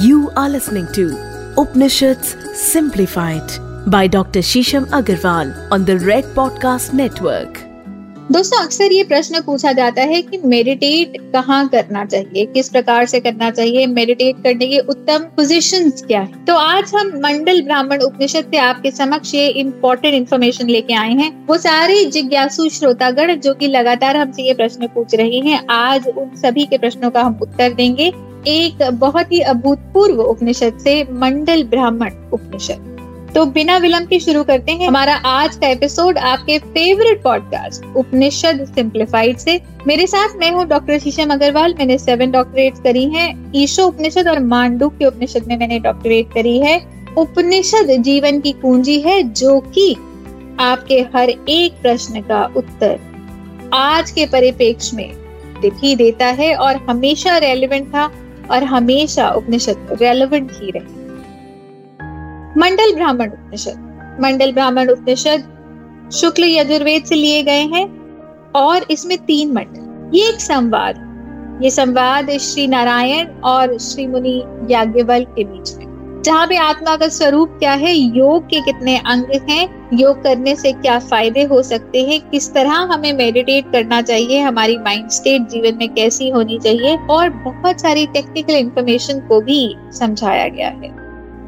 You are listening to Upanishads Simplified by Dr. Shisham Agarwal on the Red Podcast Network. दोस्तों, अक्सर ये प्रश्न पूछा जाता है कि मेडिटेट कहाँ करना चाहिए, किस प्रकार से करना चाहिए, मेडिटेट करने के उत्तम पोजीशंस क्या है। तो आज हम मंडल ब्राह्मण उपनिषद से आपके समक्ष ये इम्पोर्टेंट इन्फॉर्मेशन लेके आए हैं। वो सारे जिज्ञासु श्रोतागण जो कि लगातार हमसे ये प्रश्न पूछ रहे हैं, आज उन सभी के प्रश्नों का हम उत्तर देंगे एक बहुत ही अभूतपूर्व उपनिषद से, मंडल ब्राह्मण उपनिषद। तो बिना विलंब के शुरू करते हैं हमारा आज का एपिसोड आपके फेवरेट पॉडकास्ट उपनिषद सिंप्लीफाइड से। मेरे साथ मैं हूँ डॉक्टर शीशम अग्रवाल। मैंने 7 डॉक्टरेट्स करी हैं। ईशा उपनिषद और मांडुक्य उपनिषद में मैंने डॉक्टरेट करी है। उपनिषद जीवन की कुंजी है जो कि आपके हर एक प्रश्न का उत्तर आज के परिपेक्ष में दिखी देता है और हमेशा रेलिवेंट था और हमेशा उपनिषद रेलिवेंट ही रहे। मंडल ब्राह्मण उपनिषद शुक्ल यजुर्वेद से लिए गए हैं और इसमें 3 मंडल। ये एक संवाद श्री नारायण और श्री मुनि याज्ञवल्क्य के बीच में, जहाँ पे आत्मा का स्वरूप क्या है, योग के कितने अंग हैं, योग करने से क्या फायदे हो सकते हैं, किस तरह हमें मेडिटेट करना चाहिए, हमारी माइंड स्टेट जीवन में कैसी होनी चाहिए और बहुत सारी टेक्निकल इंफॉर्मेशन को भी समझाया गया है।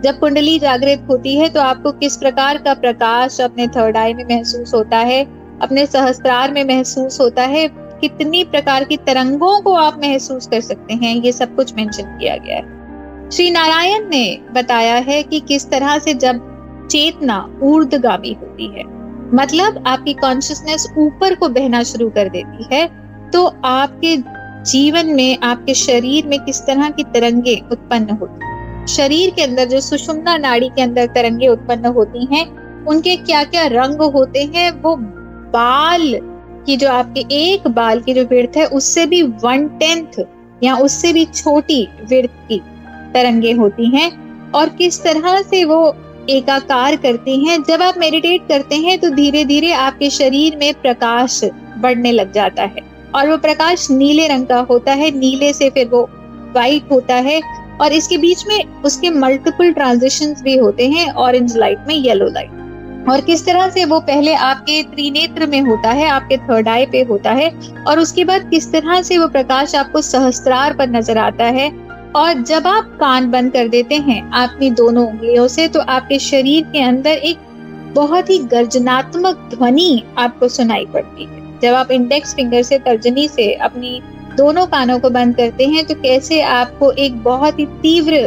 जब कुंडली जागृत होती है तो आपको किस प्रकार का प्रकाश अपने थर्ड आई में महसूस होता है, अपने सहस्त्रार में महसूस होता है, कितनी प्रकार की तरंगों को आप महसूस कर सकते हैं, ये सब कुछ मेंशन किया गया है। श्री नारायण ने बताया है कि किस तरह से जब चेतना ऊर्ध्वगामी होती है, मतलब आपकी कॉन्शियसनेस ऊपर को बहना शुरू कर देती है, तो आपके जीवन में, आपके शरीर में किस तरह की तरंगे उत्पन्न होती है। शरीर के अंदर जो सुषुम्ना नाड़ी के अंदर तरंगे उत्पन्न होती हैं, उनके क्या क्या रंग होते हैं, वो बाल की, जो आपके एक बाल की जो विड्थ है उससे भी 1/10 या उससे भी छोटी विड्थ की तरंगे होती हैं और किस तरह से वो एकाकार करती हैं। जब आप मेडिटेट करते हैं तो धीरे धीरे आपके शरीर में प्रकाश बढ़ने लग जाता है और वो प्रकाश नीले रंग का होता है, नीले से फिर वो व्हाइट होता है और इसके बीच में उसके मल्टीपल ट्रांजिशंस भी होते हैं, ऑरेंज लाइट में येलो लाइट, और किस तरह से वो पहले आपके त्रिनेत्र में होता है, आपके थर्ड आई पे होता है और उसके बाद किस तरह से वो प्रकाश आपको सहस्त्रार पर नजर आता है। और जब आप कान बंद कर देते हैं अपनी दोनों उंगलियों से तो आपके शरीर के अंदर एक बहुत ही गर्जनात्मक ध्वनि आपको सुनाई पड़ती है। जब आप इंडेक्स फिंगर से, तर्जनी से अपनी दोनों कानों को बंद करते हैं तो कैसे आपको एक बहुत ही तीव्र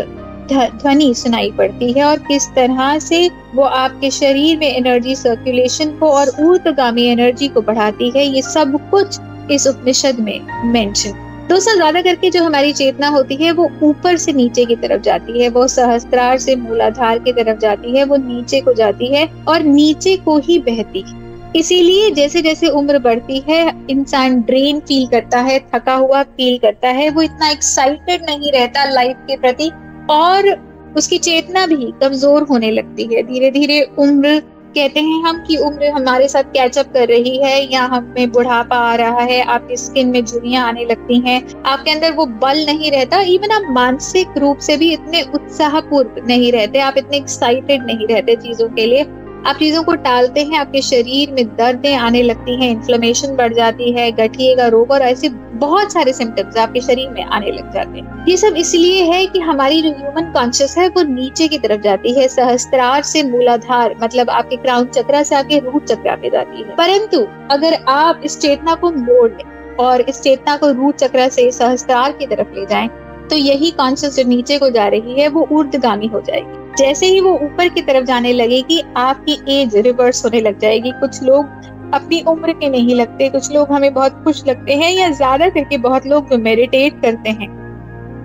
ध्वनि सुनाई पड़ती है और किस तरह से वो आपके शरीर में एनर्जी सर्कुलेशन को और ऊर्ध्वगामी एनर्जी को बढ़ाती है। ये सब कुछ इस उपनिषद में मेंशन। दोस्तों, ज्यादा करके जो हमारी चेतना होती है वो ऊपर से नीचे की तरफ जाती है, वो सहस्त्रार से मूलाधार की तरफ जाती है, वो नीचे को जाती है और नीचे को ही बहती है। इसीलिए जैसे जैसे उम्र बढ़ती है इंसान ड्रेन फील करता है, थका हुआ फील करता है, वो इतना एक्साइटेड नहीं रहता लाइफ के प्रति और उसकी चेतना भी कमजोर होने लगती है। धीरे धीरे उम्र, कहते हैं हम कि उम्र हमारे साथ कैचअप कर रही है या हमें बुढ़ापा आ रहा है, आपकी स्किन में झुर्रियां आने लगती हैं, आपके अंदर वो बल नहीं रहता, इवन आप मानसिक रूप से भी इतने उत्साहपूर्ण नहीं रहते, आप इतने एक्साइटेड नहीं रहते चीजों के लिए, आप चीजों को टालते हैं, आपके शरीर में दर्दें आने लगती हैं, इन्फ्लेमेशन बढ़ जाती है, गठिए का रोग और ऐसे बहुत सारे सिम्टम्स आपके शरीर में आने लग जाते हैं। ये सब इसलिए है कि हमारी जो ह्यूमन कॉन्शियस है वो नीचे की तरफ जाती है, सहस्त्रार से मूलाधार, मतलब आपके क्राउन चक्रा से आपके रूट चक्रा पे जाती है। परंतु अगर आप इस चेतना को मोड़ लें और इस चेतना को रूट चक्रा से सहस्त्रार की तरफ ले जाएं तो यही कॉन्शियस जो नीचे को जा रही है वो ऊर्ध्वगामी हो जाएगी। जैसे ही वो ऊपर की तरफ जाने लगेगी आपकी एज रिवर्स होने लग जाएगी। कुछ लोग अपनी उम्र के नहीं लगते, कुछ लोग हमें बहुत खुश लगते हैं या ज्यादा करके बहुत लोग जो मेडिटेट करते हैं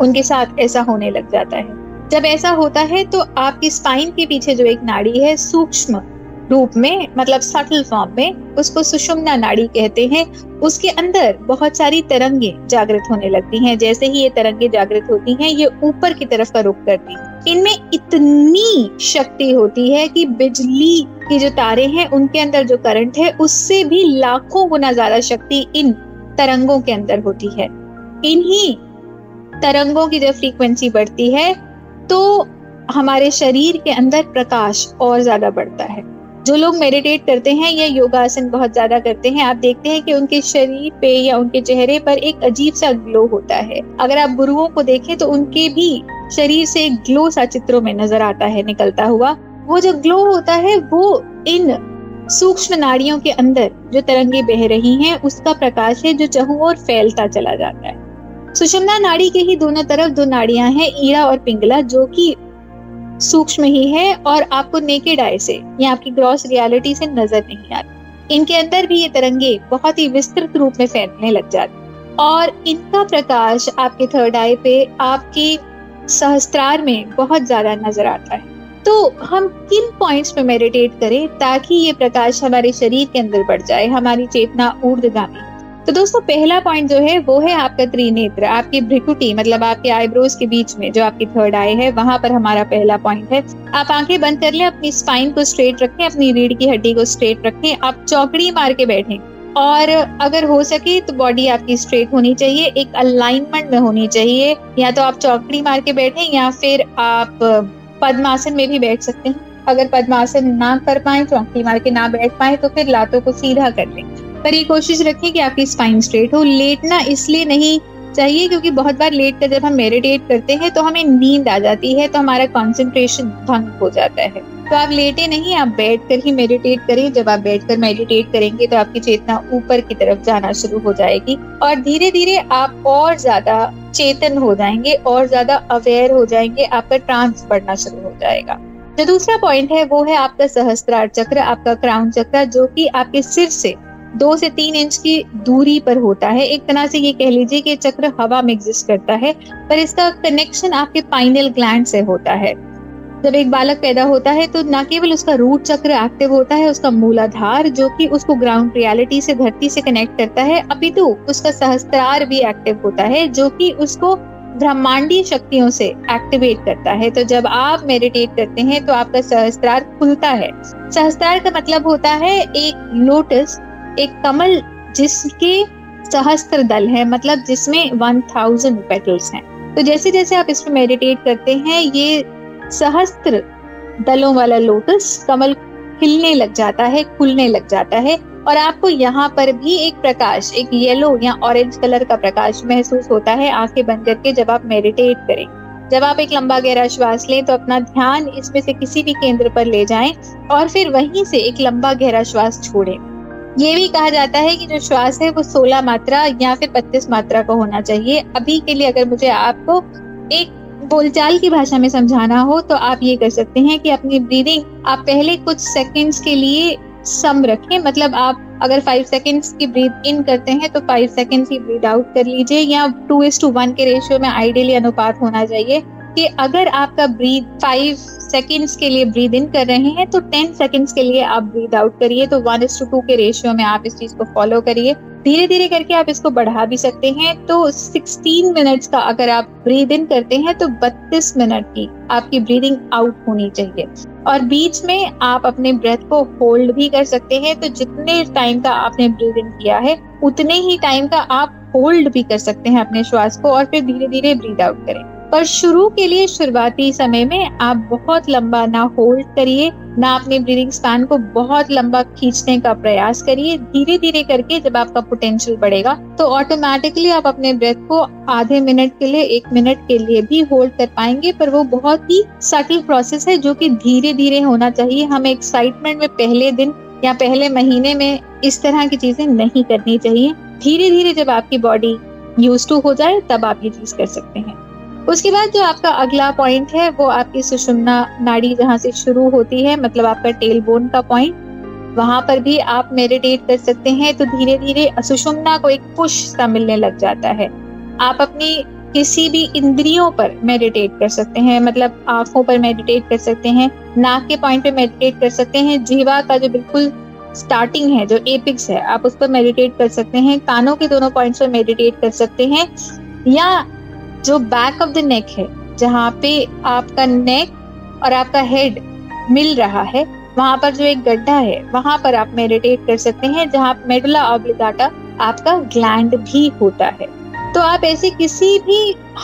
उनके साथ ऐसा होने लग जाता है। जब ऐसा होता है तो आपकी स्पाइन के पीछे जो एक नाड़ी है सूक्ष्म रूप में, मतलब सटल फॉर्म में, उसको सुषुम्ना नाड़ी कहते हैं, उसके अंदर बहुत सारी तरंगे जागृत होने लगती हैं। जैसे ही ये तरंगे जागृत होती हैं ये ऊपर की तरफ का रुख करती हैं। इनमें इतनी शक्ति होती है कि बिजली के जो तारे हैं उनके अंदर जो करंट है उससे भी लाखों गुना ज्यादा शक्ति इन तरंगों के अंदर होती है। इन्हीं तरंगों की जब फ्रीक्वेंसी बढ़ती है तो हमारे शरीर के अंदर प्रकाश और ज्यादा बढ़ता है। जो लोग मेडिटेट करते हैं या योगासन बहुत ज्यादा करते हैं, आप देखते हैं कि उनके शरीर पे या उनके चेहरे पर एक अजीब सा ग्लो होता है। अगर आप गुरुओं को देखें तो उनके भी शरीर से एक ग्लो सा चित्रों में नजर आता है निकलता हुआ। वो जो ग्लो होता है वो इन सूक्ष्म नाड़ियों के अंदर जो तरंगे बह रही हैं उसका प्रकाश है, जो चारों ओर फैलता चला जाता है। सुषुम्ना नाड़ी के ही दोनों तरफ दो नाड़ियां हैं, ईड़ा और पिंगला, जो कि सूक्ष्म ही है और आपको नेकेड आई से या आपकी ग्रॉस रियलिटी से नजर नहीं आती। इनके अंदर भी ये तरंगे बहुत ही विस्तृत रूप में फैलने लग जाती और इनका प्रकाश आपके थर्ड आई पे, आपके सहस्त्रार में बहुत ज्यादा नजर आता है। तो हम किन पॉइंट्स पे मेडिटेट करें ताकि ये प्रकाश हमारे शरीर के अंदर बढ़ जाए, हमारी चेतना ऊर्ध्वगामी? तो दोस्तों पहला पॉइंट जो है वो है आपका त्रिनेत्र, आपकी भ्रिकुटी, मतलब आपके आईब्रोज के बीच में जो आपकी थर्ड आई है वहां पर हमारा पहला पॉइंट है। आप आंखें बंद कर लें, अपनी स्पाइन को स्ट्रेट रखें, अपनी रीढ़ की हड्डी को स्ट्रेट रखें, आप चौकड़ी मार के बैठें और अगर हो सके तो बॉडी आपकी स्ट्रेट होनी चाहिए, एक अलाइनमेंट में होनी चाहिए। या तो आप चौकड़ी मार के बैठें या फिर आप पद्मासन में भी बैठ सकते हैं। अगर पद्मासन ना कर पाए, चौकड़ी मार के ना बैठ पाए, तो फिर लातों को सीधा कर लें, पर ये कोशिश रखें कि आपकी स्पाइन स्ट्रेट हो। लेटना इसलिए नहीं चाहिए क्योंकि बहुत बार लेट कर जब हम मेडिटेट करते हैं तो हमें नींद आ जाती है, तो हमारा कंसंट्रेशन भंग हो जाता है। तो आप लेटे नहीं, आप बैठकर ही मेडिटेट करें। जब आप बैठकर मेडिटेट करेंगे तो आपकी चेतना ऊपर की तरफ जाना शुरू हो जाएगी और धीरे धीरे आप और ज्यादा चेतन हो जाएंगे और ज्यादा अवेयर हो जाएंगे, आपका ट्रांस बढ़ना शुरू हो जाएगा। जो दूसरा पॉइंट है वो है आपका सहस्त्रार चक्र, आपका क्राउन चक्र, जो कि आपके सिर से 2 से 3 इंच की दूरी पर होता है। एक तरह से ये कह लीजिए कि चक्र हवा में एग्जिस्ट करता है, पर इसका कनेक्शन आपके पाइनल ग्लैंड से होता है। जब एक बालक पैदा होता है तो न केवल उसका रूट चक्र एक्टिव होता है, उसका मूलाधार जो कि उसको ग्राउंड रियलिटी से, धरती से कनेक्ट करता है, अपितु उसका सहस्त्रार भी एक्टिव होता है जो कि उसको ब्रह्मांडीय शक्तियों से एक्टिवेट करता है। तो जब आप मेडिटेट करते हैं तो आपका सहस्त्रार खुलता है। सहस्त्रार का मतलब होता है एक लोटस, एक कमल जिसके सहस्त्र दल है, मतलब जिसमें 1000 पेटल्स हैं। तो जैसे जैसे आप इसमें मेडिटेट करते हैं ये सहस्त्र दलों वाला लोटस कमल खिलने लग जाता है, खुलने लग जाता है और आपको यहाँ पर भी एक प्रकाश, एक येलो या ऑरेंज कलर का प्रकाश महसूस होता है आंखें बंद करके जब आप मेडिटेट करें। जब आप एक लंबा गहरा श्वास लें तो अपना ध्यान इसमें से किसी भी केंद्र पर ले जाएं और फिर वहीं से एक लंबा गहरा श्वास छोड़ें। ये भी कहा जाता है कि जो श्वास है वो 16 मात्रा या फिर 25 मात्रा का होना चाहिए। अभी के लिए अगर मुझे आपको एक बोलचाल की भाषा में समझाना हो तो आप ये कर सकते हैं कि अपनी ब्रीदिंग आप पहले कुछ सेकंड्स के लिए सम रखें, मतलब आप अगर 5 सेकंड्स की ब्रीद इन करते हैं तो 5 सेकंड्स की ब्रीद आउट कर लीजिए, या 2:1 के रेशियो में आइडियली अनुपात होना चाहिए कि अगर आपका ब्रीद 5 सेकंड्स के लिए ब्रीद इन कर रहे हैं तो 10 सेकंड्स के लिए आप ब्रीद आउट करिए। तो 1:2 के रेशियो में आप इस चीज को फॉलो करिए। धीरे धीरे करके आप इसको बढ़ा भी सकते हैं। तो 16 मिनट्स का अगर आप ब्रीद इन करते हैं तो 32 मिनट की आपकी ब्रीदिंग आउट होनी चाहिए और बीच में आप अपने ब्रेथ को होल्ड भी कर सकते हैं। तो जितने टाइम का आपने ब्रीद इन किया है उतने ही टाइम का आप होल्ड भी कर सकते हैं अपने श्वास को और फिर धीरे धीरे ब्रीद आउट करें। पर शुरू के लिए, शुरुआती समय में आप बहुत लंबा ना होल्ड करिए, ना अपने ब्रीदिंग स्पैन को बहुत लंबा खींचने का प्रयास करिए। धीरे धीरे करके जब आपका पोटेंशियल बढ़ेगा तो ऑटोमेटिकली आप अपने ब्रेथ को आधे मिनट के लिए, 1 मिनट के लिए भी होल्ड कर पाएंगे। पर वो बहुत ही सटल प्रोसेस है जो कि धीरे धीरे होना चाहिए। हमें एक्साइटमेंट में पहले दिन या पहले महीने में इस तरह की चीजें नहीं करनी चाहिए। धीरे धीरे जब आपकी बॉडी यूज टू हो जाए तब आप ये चीज कर सकते हैं। उसके बाद जो आपका अगला पॉइंट है वो आपकी सुषुम्ना नाड़ी जहाँ से शुरू होती है, मतलब आपका टेल बोन का पॉइंट, वहां पर भी आप मेडिटेट कर सकते हैं। तो धीरे धीरे सुषुम्ना को एक पुश सा मिलने लग जाता है। आप अपनी किसी भी इंद्रियों पर मेडिटेट कर सकते हैं, मतलब आंखों पर मेडिटेट कर सकते हैं, नाक के पॉइंट पे मेडिटेट कर सकते हैं, जीवा का जो बिल्कुल स्टार्टिंग है, जो एपिक्स है, आप उस पर मेडिटेट कर सकते हैं, कानों के दोनों पॉइंट्स पर मेडिटेट कर सकते हैं, या जो बैक ऑफ द नेक है जहाँ पे आपका नेक और आपका हेड मिल रहा है वहां पर जो एक गड्ढा है वहां पर आप मेडिटेट कर सकते हैं, जहाँ मेडुला ऑब्लिगाटा आपका ग्लैंड भी होता है। तो आप ऐसे किसी भी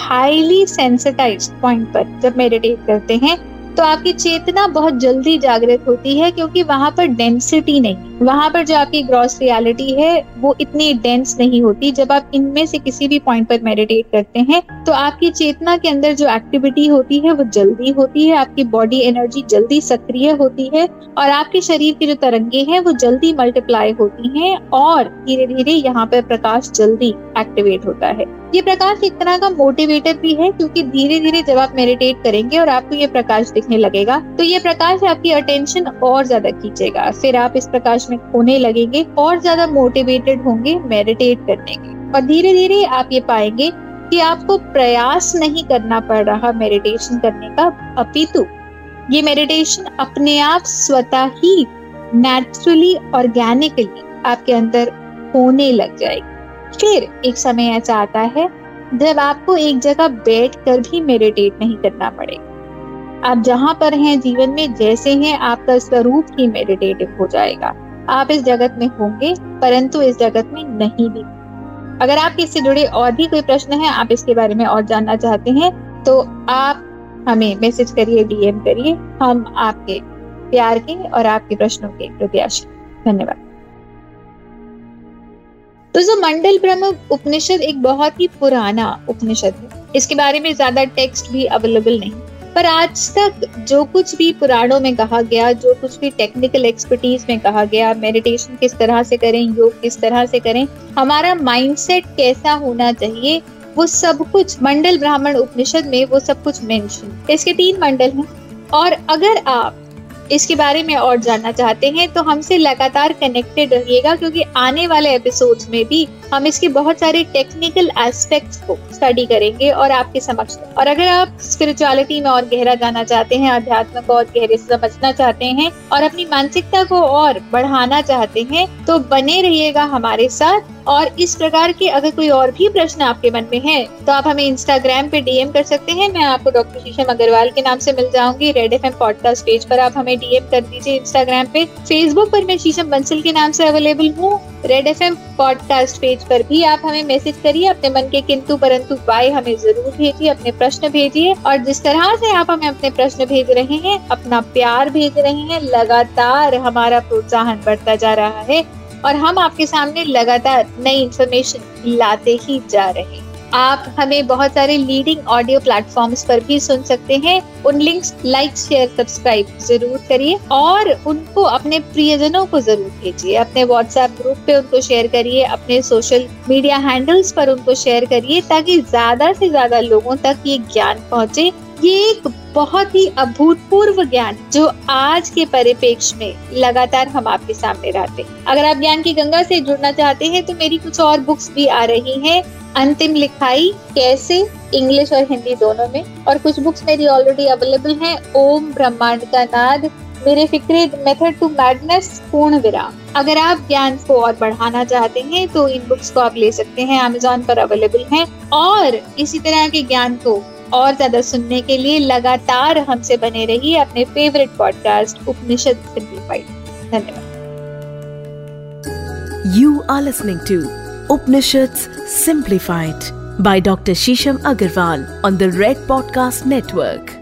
हाईली सेंसिटाइज्ड पॉइंट पर जब मेडिटेट करते हैं तो आपकी चेतना बहुत जल्दी जागृत होती है, क्योंकि वहां पर डेंसिटी नहीं, वहां पर जो आपकी ग्रॉस रियलिटी है वो इतनी डेंस नहीं होती। जब आप इनमें से किसी भी पॉइंट पर मेडिटेट करते हैं तो आपकी चेतना के अंदर जो एक्टिविटी होती है वो जल्दी होती है, आपकी बॉडी एनर्जी जल्दी सक्रिय होती है और आपके शरीर की जो तरंगे हैं वो जल्दी मल्टीप्लाई होती हैं और धीरे धीरे यहाँ पर प्रकाश जल्दी एक्टिवेट होता है। ये प्रकाश एक तरह का मोटिवेटर भी है, क्योंकि धीरे धीरे जब आप मेडिटेट करेंगे और आपको ये प्रकाश दिखने लगेगा तो ये प्रकाश आपकी अटेंशन और ज्यादा खींचेगा, फिर आप इस प्रकाश में खोने लगेंगे और ज्यादा मोटिवेटेड होंगे मेडिटेट करने के। और धीरे धीरे आप ये पाएंगे कि आपको प्रयास नहीं करना पड़ रहा मेडिटेशन करने का, अपितु ये मेडिटेशन अपने आप स्वतः ही नेचुरली ऑर्गेनिकली आपके अंदर होने लग जाएगी। फिर एक समय ऐसा आता है जब आपको एक जगह बैठकर भी मेडिटेट नहीं करना पड़ेगा, आप जहाँ पर हैं जीवन में जैसे हैं आपका स्वरूप ही मेडिटेटिव हो जाएगा। आप इस जगत में होंगे परंतु इस जगत में नहीं भी। अगर आपके इससे जुड़े और भी कोई प्रश्न है, आप इसके बारे में और जानना चाहते हैं तो आप हमें मैसेज करिए, डीएम करिए, हम आपके प्यार के और आपके प्रश्नों के प्रत्याशी। धन्यवाद। तो जो मंडल ब्रह्म उपनिषद एक बहुत ही पुराना उपनिषद है, इसके बारे में ज्यादा टेक्स्ट भी अवेलेबल नहीं, पर आज तक जो कुछ भी पुराणों में कहा गया, जो कुछ भी टेक्निकल एक्सपर्टीज में कहा गया, मेडिटेशन किस तरह से करें, योग किस तरह से करें, हमारा माइंडसेट कैसा होना चाहिए, वो सब कुछ मंडल ब्राह्मण उपनिषद में वो सब कुछ मेंशन। इसके 3 मंडल हैं और अगर आप इसके बारे में और जानना चाहते हैं तो हमसे लगातार कनेक्टेड रहिएगा, क्योंकि आने वाले एपिसोड्स में भी हम इसके बहुत सारे टेक्निकल एस्पेक्ट्स को स्टडी करेंगे और आपके समक्ष। और अगर आप स्पिरिचुअलिटी में और गहरा जाना चाहते हैं, अध्यात्म को और गहरे से समझना चाहते हैं और अपनी मानसिकता को और बढ़ाना चाहते हैं तो बने रहिएगा हमारे साथ। और इस प्रकार के अगर कोई और भी प्रश्न आपके मन में है तो आप हमें इंस्टाग्राम पे डीएम कर सकते हैं। मैं आपको डॉक्टर शीशम अग्रवाल के नाम से मिल जाऊंगी। रेड एफएम पॉडकास्ट पेज पर आप हमें डीएम कर दीजिए इंस्टाग्राम पे। फेसबुक पर मैं शीशम बंसिल के नाम से अवेलेबल हूँ। रेड एफएम पॉडकास्ट पेज पर भी आप हमें मैसेज करिए, अपने मन के किंतु परंतु वाय हमें जरूर भेजिए, अपने प्रश्न भेजिए। और जिस तरह से आप हमें अपने प्रश्न भेज रहे हैं, अपना प्यार भेज रहे हैं, लगातार हमारा प्रोत्साहन बढ़ता जा रहा है और हम आपके सामने लगातार नई इंफॉर्मेशन लाते ही जा रहे हैं। आप हमें बहुत सारे लीडिंग ऑडियो प्लेटफॉर्म्स पर भी सुन सकते हैं। उन लिंक्स लाइक, शेयर, सब्सक्राइब जरूर करिए और उनको अपने प्रियजनों को जरूर भेजिए। अपने व्हाट्सएप ग्रुप पे उनको शेयर करिए, अपने सोशल मीडिया हैंडल्स पर उनको शेयर करिए, ताकि ज्यादा से ज्यादा लोगों तक ये ज्ञान पहुंचे। ये एक बहुत ही अभूतपूर्व ज्ञान जो आज के परिपेक्ष में लगातार हम आपके सामने रहते हैं। अगर आप ज्ञान की गंगा से जुड़ना चाहते हैं तो मेरी कुछ और बुक्स भी आ रही हैं, अंतिम लिखाई कैसे इंग्लिश और हिंदी दोनों में, और कुछ बुक्स मेरी ऑलरेडी अवेलेबल हैं, ओम ब्रह्मांड का नाद, मेरे फिक्रे मेथड टू मैडनेस, पूर्ण विराम। अगर आप ज्ञान को और बढ़ाना चाहते हैं तो इन बुक्स को आप ले सकते हैं, अमेजोन पर अवेलेबल है। और इसी तरह के ज्ञान को और ज्यादा सुनने के लिए लगातार हमसे बने रहिए अपने फेवरेट पॉडकास्ट उपनिषद सिंप्लीफाइड। धन्यवाद। You are listening to Upanishads Simplified by Dr. Shisham Agarwal on the Red Podcast Network.